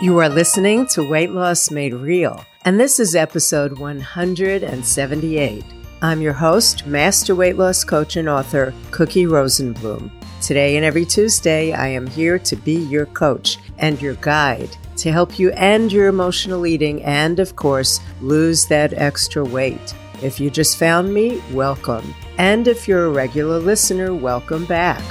You are listening to Weight Loss Made Real, and this is episode 178. I'm your host, Master Weight Loss Coach and author, Cookie Rosenblum. Today and every Tuesday, I am here to be your coach and your guide to help you end your emotional eating and, of course, lose that extra weight. If you just found me, welcome. And if you're a regular listener, welcome back.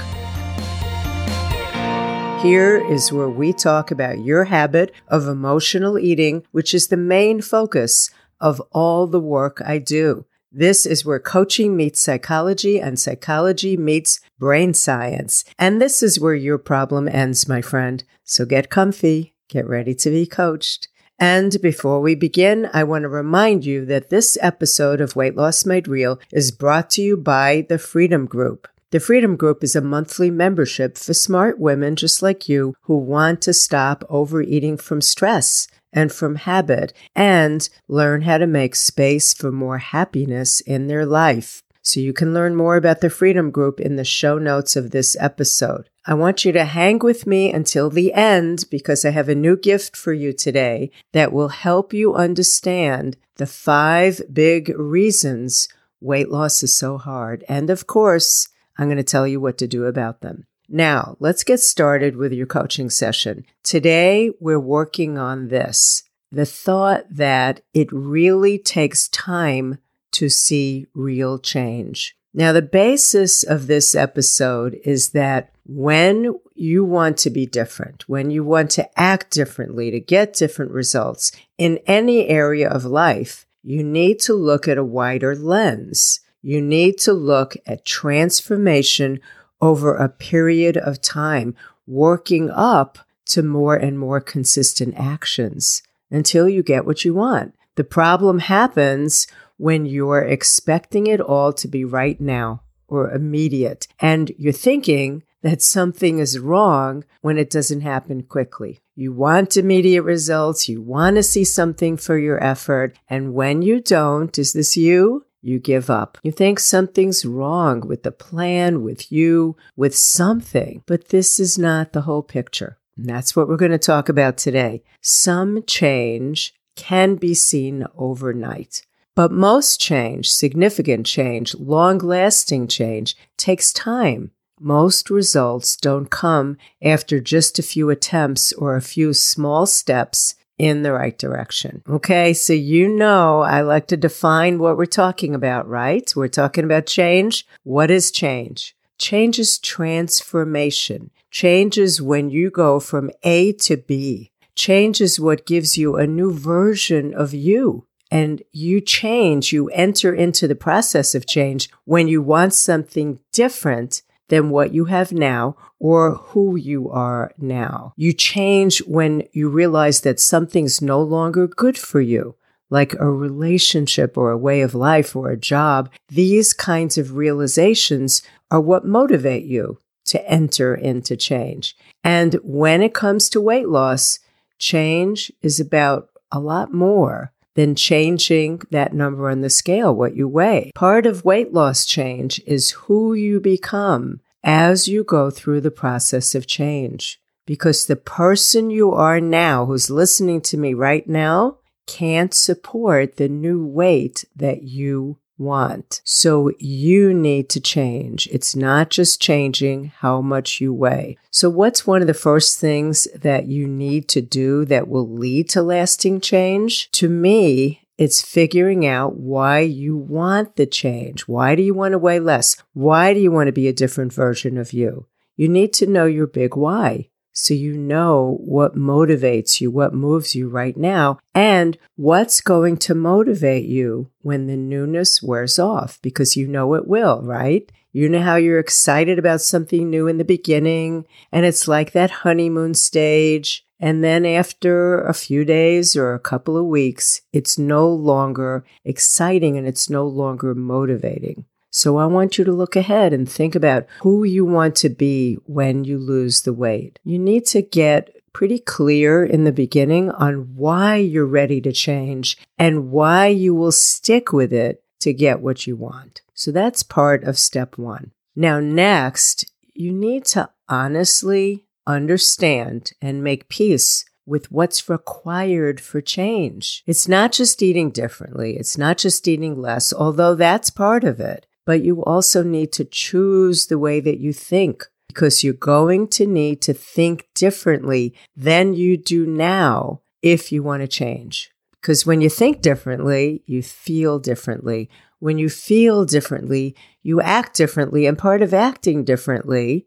Here is where we talk about your habit of emotional eating, which is the main focus of all the work I do. This is where coaching meets psychology and psychology meets brain science. And this is where your problem ends, my friend. So get comfy, get ready to be coached. And before we begin, I want to remind you that this episode of Weight Loss Made Real is brought to you by the Freedom Group. The Freedom Group is a monthly membership for smart women just like you who want to stop overeating from stress and from habit and learn how to make space for more happiness in their life. So you can learn more about the Freedom Group in the show notes of this episode. I want you to hang with me until the end because I have a new gift for you today that will help you understand the 5 big reasons weight loss is so hard. And of course, I'm going to tell you what to do about them. Now, let's get started with your coaching session. Today, we're working on this, the thought that it really takes time to see real change. Now, the basis of this episode is that when you want to be different, when you want to act differently, to get different results in any area of life, you need to look at a wider lens. You need to look at transformation over a period of time, working up to more and more consistent actions until you get what you want. The problem happens when you're expecting it all to be right now or immediate, and you're thinking that something is wrong when it doesn't happen quickly. You want immediate results. You want to see something for your effort. And when you don't, is this you? You give up. You think something's wrong with the plan, with you, with something. But this is not the whole picture. And that's what we're going to talk about today. Some change can be seen overnight. But most change, significant change, long-lasting change, takes time. Most results don't come after just a few attempts or a few small steps in the right direction. Okay, so you know I like to define what we're talking about, right? We're talking about change. What is change? Change is transformation. Change is when you go from A to B. Change is what gives you a new version of you. And you change, you enter into the process of change when you want something different than what you have now or who you are now. You change when you realize that something's no longer good for you, like a relationship or a way of life or a job. These kinds of realizations are what motivate you to enter into change. And when it comes to weight loss, change is about a lot more than changing that number on the scale, what you weigh. Part of weight loss change is who you become as you go through the process of change. Because the person you are now, who's listening to me right now, can't support the new weight that you want. So you need to change. It's not just changing how much you weigh. So what's one of the first things that you need to do that will lead to lasting change? To me, it's figuring out why you want the change. Why do you want to weigh less? Why do you want to be a different version of you? You need to know your big why. So you know what motivates you, what moves you right now, and what's going to motivate you when the newness wears off, because you know it will, right? You know how you're excited about something new in the beginning, and it's like that honeymoon stage, and then after a few days or a couple of weeks, it's no longer exciting and it's no longer motivating. So I want you to look ahead and think about who you want to be when you lose the weight. You need to get pretty clear in the beginning on why you're ready to change and why you will stick with it to get what you want. So that's part of step one. Now, next, you need to honestly understand and make peace with what's required for change. It's not just eating differently. It's not just eating less, although that's part of it. But you also need to choose the way that you think, because you're going to need to think differently than you do now if you want to change. Because when you think differently, you feel differently. When you feel differently, you act differently. And part of acting differently,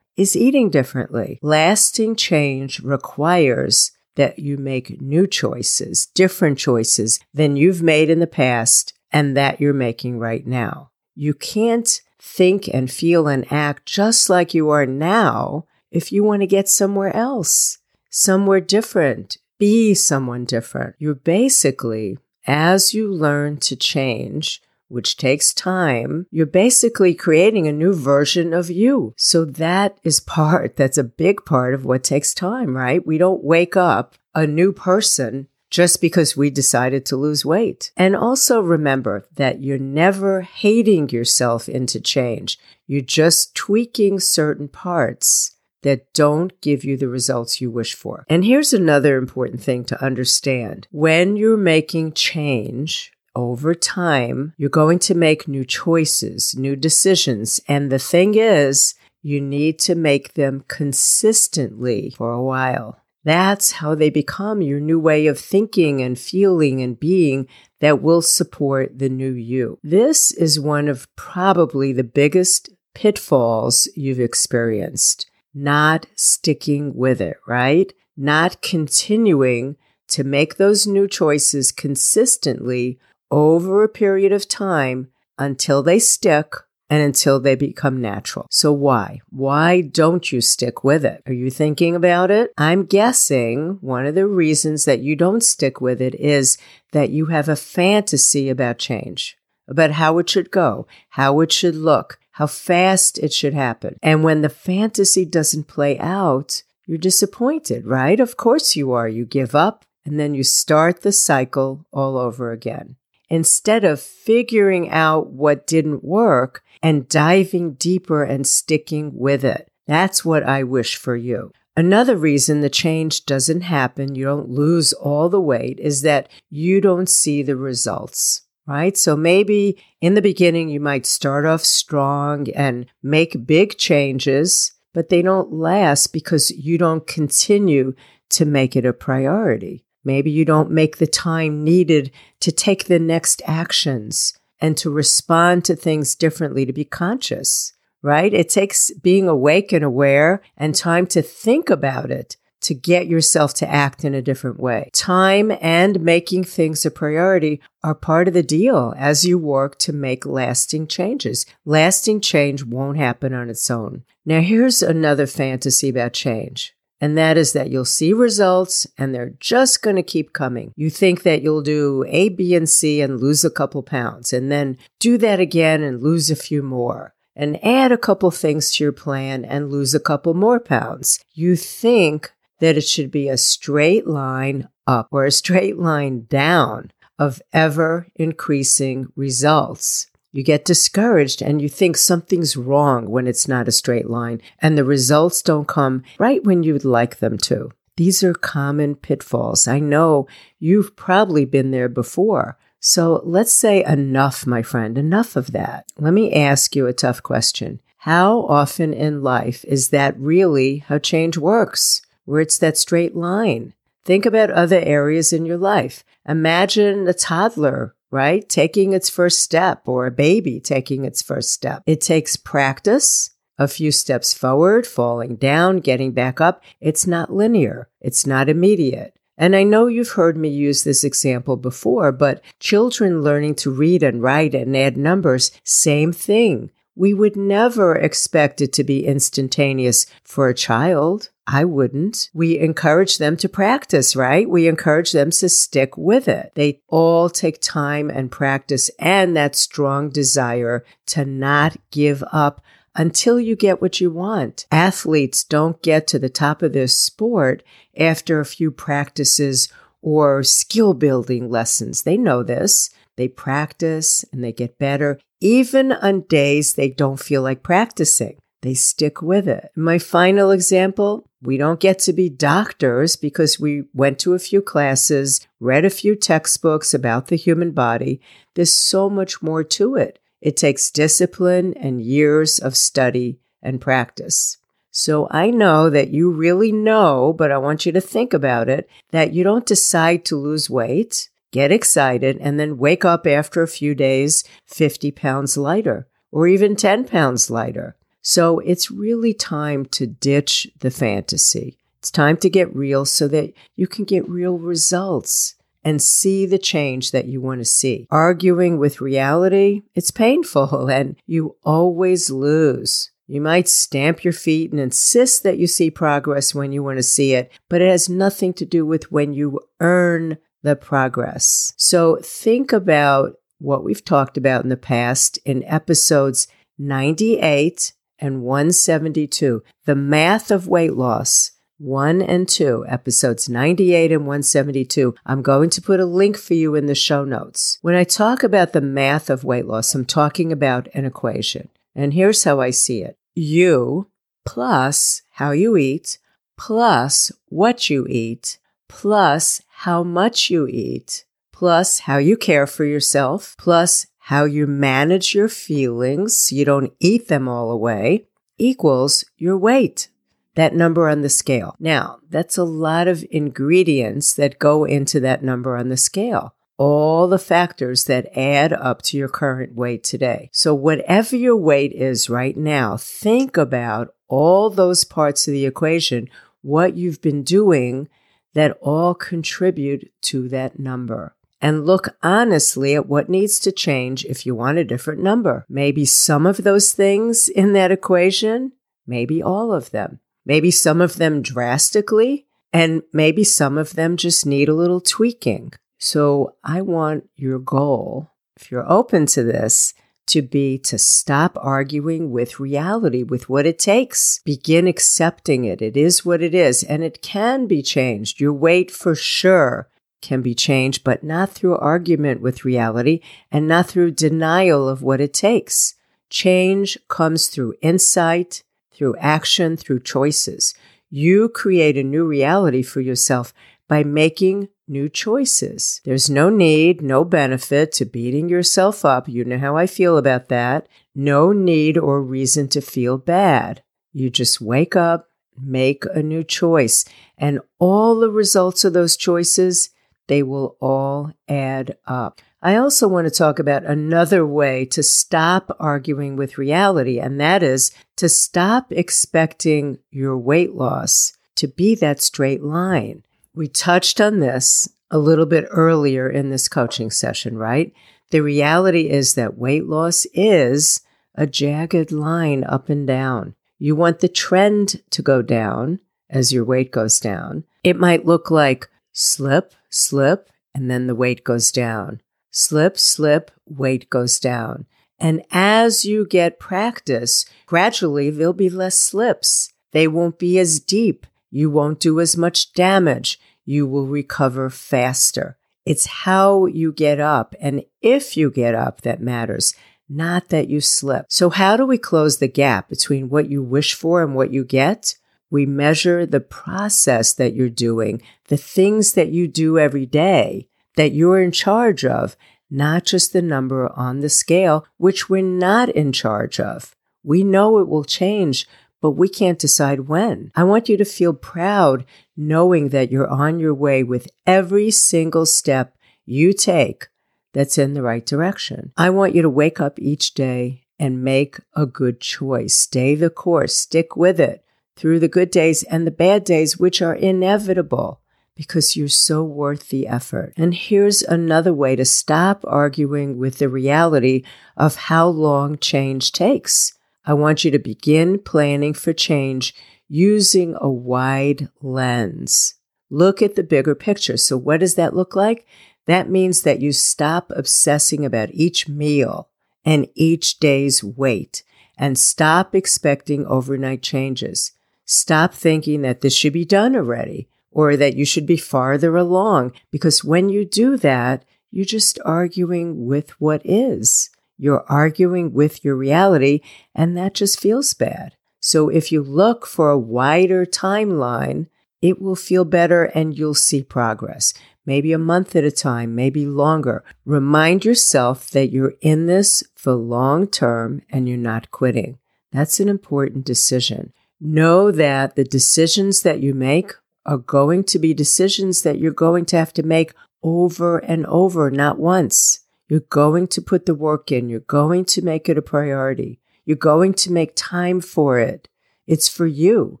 is eating differently. Lasting change requires that you make new choices, different choices than you've made in the past and that you're making right now. You can't think and feel and act just like you are now if you want to get somewhere else, somewhere different, be someone different. You're basically, as you learn to change, which takes time, you're basically creating a new version of you. So that's a big part of what takes time, right? We don't wake up a new person just because we decided to lose weight. And also remember that you're never hating yourself into change. You're just tweaking certain parts that don't give you the results you wish for. And here's another important thing to understand. When you're making change over time, you're going to make new choices, new decisions. And the thing is, you need to make them consistently for a while. That's how they become your new way of thinking and feeling and being that will support the new you. This is one of probably the biggest pitfalls you've experienced. Not sticking with it, right? Not continuing to make those new choices consistently over a period of time until they stick and until they become natural. So why? Why don't you stick with it? Are you thinking about it? I'm guessing one of the reasons that you don't stick with it is that you have a fantasy about change, about how it should go, how it should look, how fast it should happen. And when the fantasy doesn't play out, you're disappointed, right? Of course you are. You give up and then you start the cycle all over again. Instead of figuring out what didn't work and diving deeper and sticking with it. That's what I wish for you. Another reason the change doesn't happen, you don't lose all the weight, is that you don't see the results. Right? So maybe in the beginning, you might start off strong and make big changes, but they don't last because you don't continue to make it a priority. Maybe you don't make the time needed to take the next actions and to respond to things differently, to be conscious, right? It takes being awake and aware and time to think about it, to get yourself to act in a different way. Time and making things a priority are part of the deal as you work to make lasting changes. Lasting change won't happen on its own. Now, here's another fantasy about change, and that is that you'll see results and they're just going to keep coming. You think that you'll do A, B, and C and lose a couple pounds, and then do that again and lose a few more, and add a couple things to your plan and lose a couple more pounds. You think that it should be a straight line up or a straight line down of ever-increasing results. You get discouraged and you think something's wrong when it's not a straight line and the results don't come right when you'd like them to. These are common pitfalls. I know you've probably been there before. So let's say enough, my friend, enough of that. Let me ask you a tough question. How often in life is that really how change works? Where it's that straight line. Think about other areas in your life. Imagine a toddler, right, taking its first step, or a baby taking its first step. It takes practice, a few steps forward, falling down, getting back up. It's not linear. It's not immediate. And I know you've heard me use this example before, but children learning to read and write and add numbers, same thing. We would never expect it to be instantaneous for a child. I wouldn't. We encourage them to practice, right? We encourage them to stick with it. They all take time and practice and that strong desire to not give up until you get what you want. Athletes don't get to the top of their sport after a few practices or skill building lessons. They know this. They practice and they get better. Even on days they don't feel like practicing, they stick with it. My final example, We don't get to be doctors because we went to a few classes, read a few textbooks about the human body. There's so much more to it. It takes discipline and years of study and practice. So I know that you really know, but I want you to think about it, that you don't decide to lose weight, get excited, and then wake up after a few days 50 pounds lighter or even 10 pounds lighter. So it's really time to ditch the fantasy. It's time to get real so that you can get real results and see the change that you want to see. Arguing with reality, it's painful and you always lose. You might stamp your feet and insist that you see progress when you want to see it, but it has nothing to do with when you earn the progress. So think about what we've talked about in the past in episodes 98 and 172, the math of weight loss, 1 and 2, episodes 98 and 172. I'm going to put a link for you in the show notes. When I talk about the math of weight loss, I'm talking about an equation. And here's how I see it. You plus how you eat, plus what you eat, plus how much you eat, plus how you care for yourself, plus how you manage your feelings, you don't eat them all away, equals your weight, that number on the scale. Now, that's a lot of ingredients that go into that number on the scale, all the factors that add up to your current weight today. So whatever your weight is right now, think about all those parts of the equation, what you've been doing that all contribute to that number. And look honestly at what needs to change if you want a different number. Maybe some of those things in that equation, maybe all of them. Maybe some of them drastically, and maybe some of them just need a little tweaking. So I want your goal, if you're open to this, to be to stop arguing with reality, with what it takes. Begin accepting it. It is what it is, and it can be changed. Your weight for sure can be changed, but not through argument with reality and not through denial of what it takes. Change comes through insight, through action, through choices. You create a new reality for yourself by making new choices. There's no need, no benefit to beating yourself up. You know how I feel about that. No need or reason to feel bad. You just wake up, make a new choice, and all the results of those choices, they will all add up. I also want to talk about another way to stop arguing with reality, and that is to stop expecting your weight loss to be that straight line. We touched on this a little bit earlier in this coaching session, right? The reality is that weight loss is a jagged line up and down. You want the trend to go down as your weight goes down. It might look like slip, slip, and then the weight goes down. Slip, slip, weight goes down. And as you get practice, gradually there'll be less slips. They won't be as deep. You won't do as much damage. You will recover faster. It's how you get up and if you get up that matters, not that you slip. So how do we close the gap between what you wish for and what you get? We measure the process that you're doing, the things that you do every day that you're in charge of, not just the number on the scale, which we're not in charge of. We know it will change, but we can't decide when. I want you to feel proud knowing that you're on your way with every single step you take that's in the right direction. I want you to wake up each day and make a good choice. Stay the course, stick with it through the good days and the bad days, which are inevitable because you're so worth the effort. And here's another way to stop arguing with the reality of how long change takes. I want you to begin planning for change using a wide lens. Look at the bigger picture. So what does that look like? That means that you stop obsessing about each meal and each day's weight and stop expecting overnight changes. Stop thinking that this should be done already or that you should be farther along, because when you do that, you're just arguing with what is. You're arguing with your reality, and that just feels bad. So if you look for a wider timeline, it will feel better and you'll see progress. Maybe a month at a time, maybe longer. Remind yourself that you're in this for long term and you're not quitting. That's an important decision. Know that the decisions that you make are going to be decisions that you're going to have to make over and over, not once. You're going to put the work in. You're going to make it a priority. You're going to make time for it. It's for you,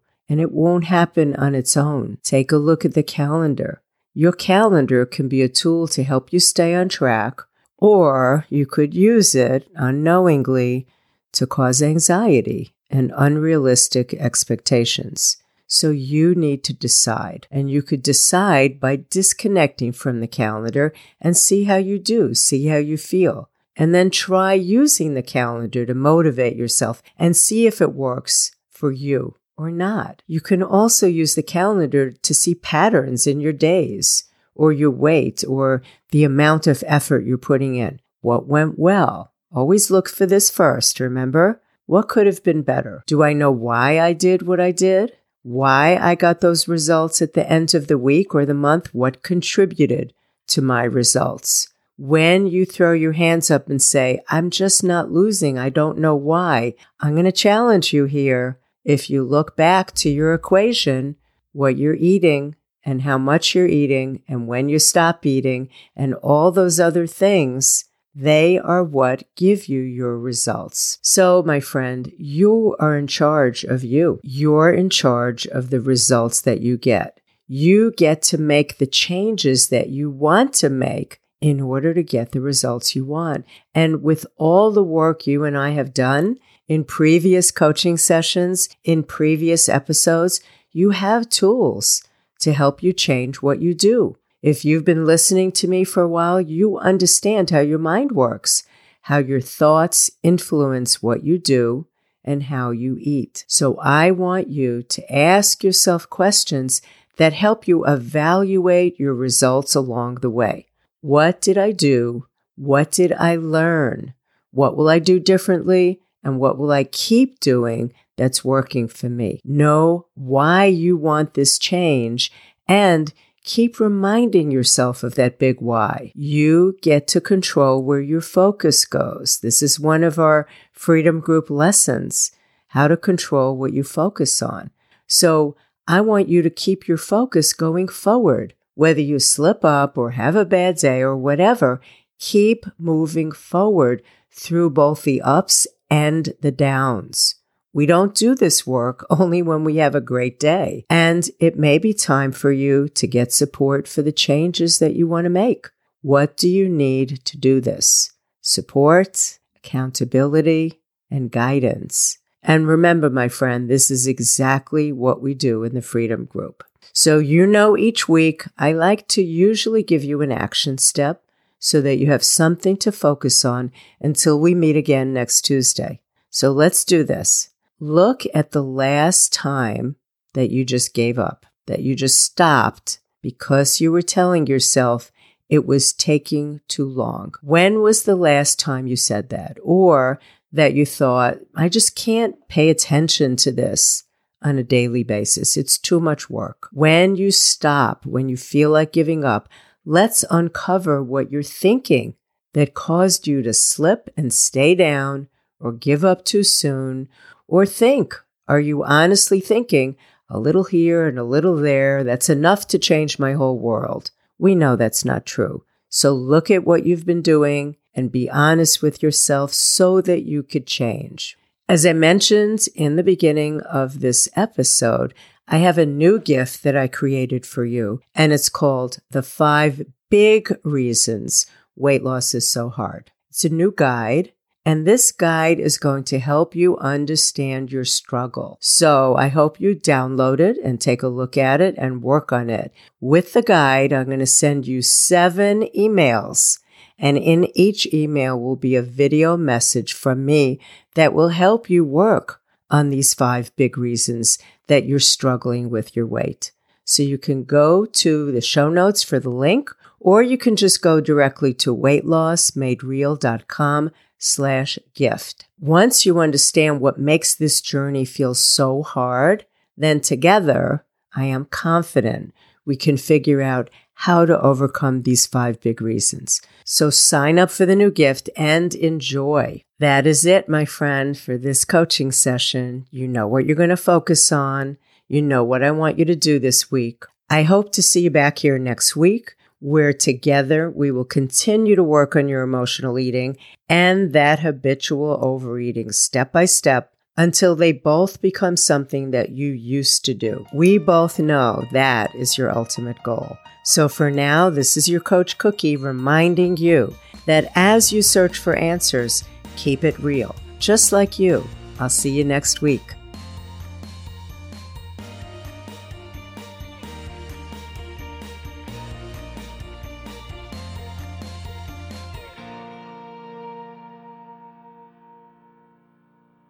and it won't happen on its own. Take a look at the calendar. Your calendar can be a tool to help you stay on track, or you could use it unknowingly to cause anxiety and unrealistic expectations. So you need to decide, and you could decide by disconnecting from the calendar and see how you do, see how you feel, and then try using the calendar to motivate yourself and see if it works for you or not. You can also use the calendar to see patterns in your days or your weight or the amount of effort you're putting in. What went well? Always look for this first, remember? What could have been better? Do I know why I did what I did? Why I got those results at the end of the week or the month? What contributed to my results? When you throw your hands up and say, I'm just not losing, I don't know why, I'm going to challenge you here. If you look back to your equation, what you're eating and how much you're eating and when you stop eating and all those other things, they are what give you your results. So, my friend, you are in charge of you. You're in charge of the results that you get. You get to make the changes that you want to make in order to get the results you want. And with all the work you and I have done in previous coaching sessions, in previous episodes, you have tools to help you change what you do. If you've been listening to me for a while, you understand how your mind works, how your thoughts influence what you do and how you eat. So I want you to ask yourself questions that help you evaluate your results along the way. What did I do? What did I learn? What will I do differently? And what will I keep doing that's working for me? Know why you want this change and keep reminding yourself of that big why. You get to control where your focus goes. This is one of our Freedom Group lessons, how to control what you focus on. So I want you to keep your focus going forward. Whether you slip up or have a bad day or whatever, keep moving forward through both the ups and the downs. We don't do this work only when we have a great day. And it may be time for you to get support for the changes that you want to make. What do you need to do this? Support, accountability, and guidance. And remember, my friend, this is exactly what we do in the Freedom Group. So you know each week, I like to usually give you an action step so that you have something to focus on until we meet again next Tuesday. So let's do this. Look at the last time that you just gave up, that you just stopped because you were telling yourself it was taking too long. When was the last time you said that? Or that you thought, I just can't pay attention to this on a daily basis. It's too much work. When you stop, when you feel like giving up, let's uncover what you're thinking that caused you to slip and stay down or give up too soon or think. Are you honestly thinking a little here and a little there? That's enough to change my whole world. We know that's not true. So look at what you've been doing and be honest with yourself so that you could change. As I mentioned in the beginning of this episode, I have a new gift that I created for you, and it's called The 5 Big Reasons Weight Loss is So Hard. It's a new guide, and this guide is going to help you understand your struggle. So I hope you download it and take a look at it and work on it. With the guide, I'm going to send you 7 emails. And in each email will be a video message from me that will help you work on these 5 big reasons that you're struggling with your weight. So you can go to the show notes for the link, or you can just go directly to weightlossmadereal.com/gift. Once you understand what makes this journey feel so hard, then together, I am confident we can figure out how to overcome these 5 big reasons. So sign up for the new gift and enjoy. That is it, my friend, for this coaching session. You know what you're going to focus on. You know what I want you to do this week. I hope to see you back here next week, where together we will continue to work on your emotional eating and that habitual overeating step by step, until they both become something that you used to do. We both know that is your ultimate goal. So for now, this is your Coach Cookie reminding you that as you search for answers, keep it real, just like you. I'll see you next week.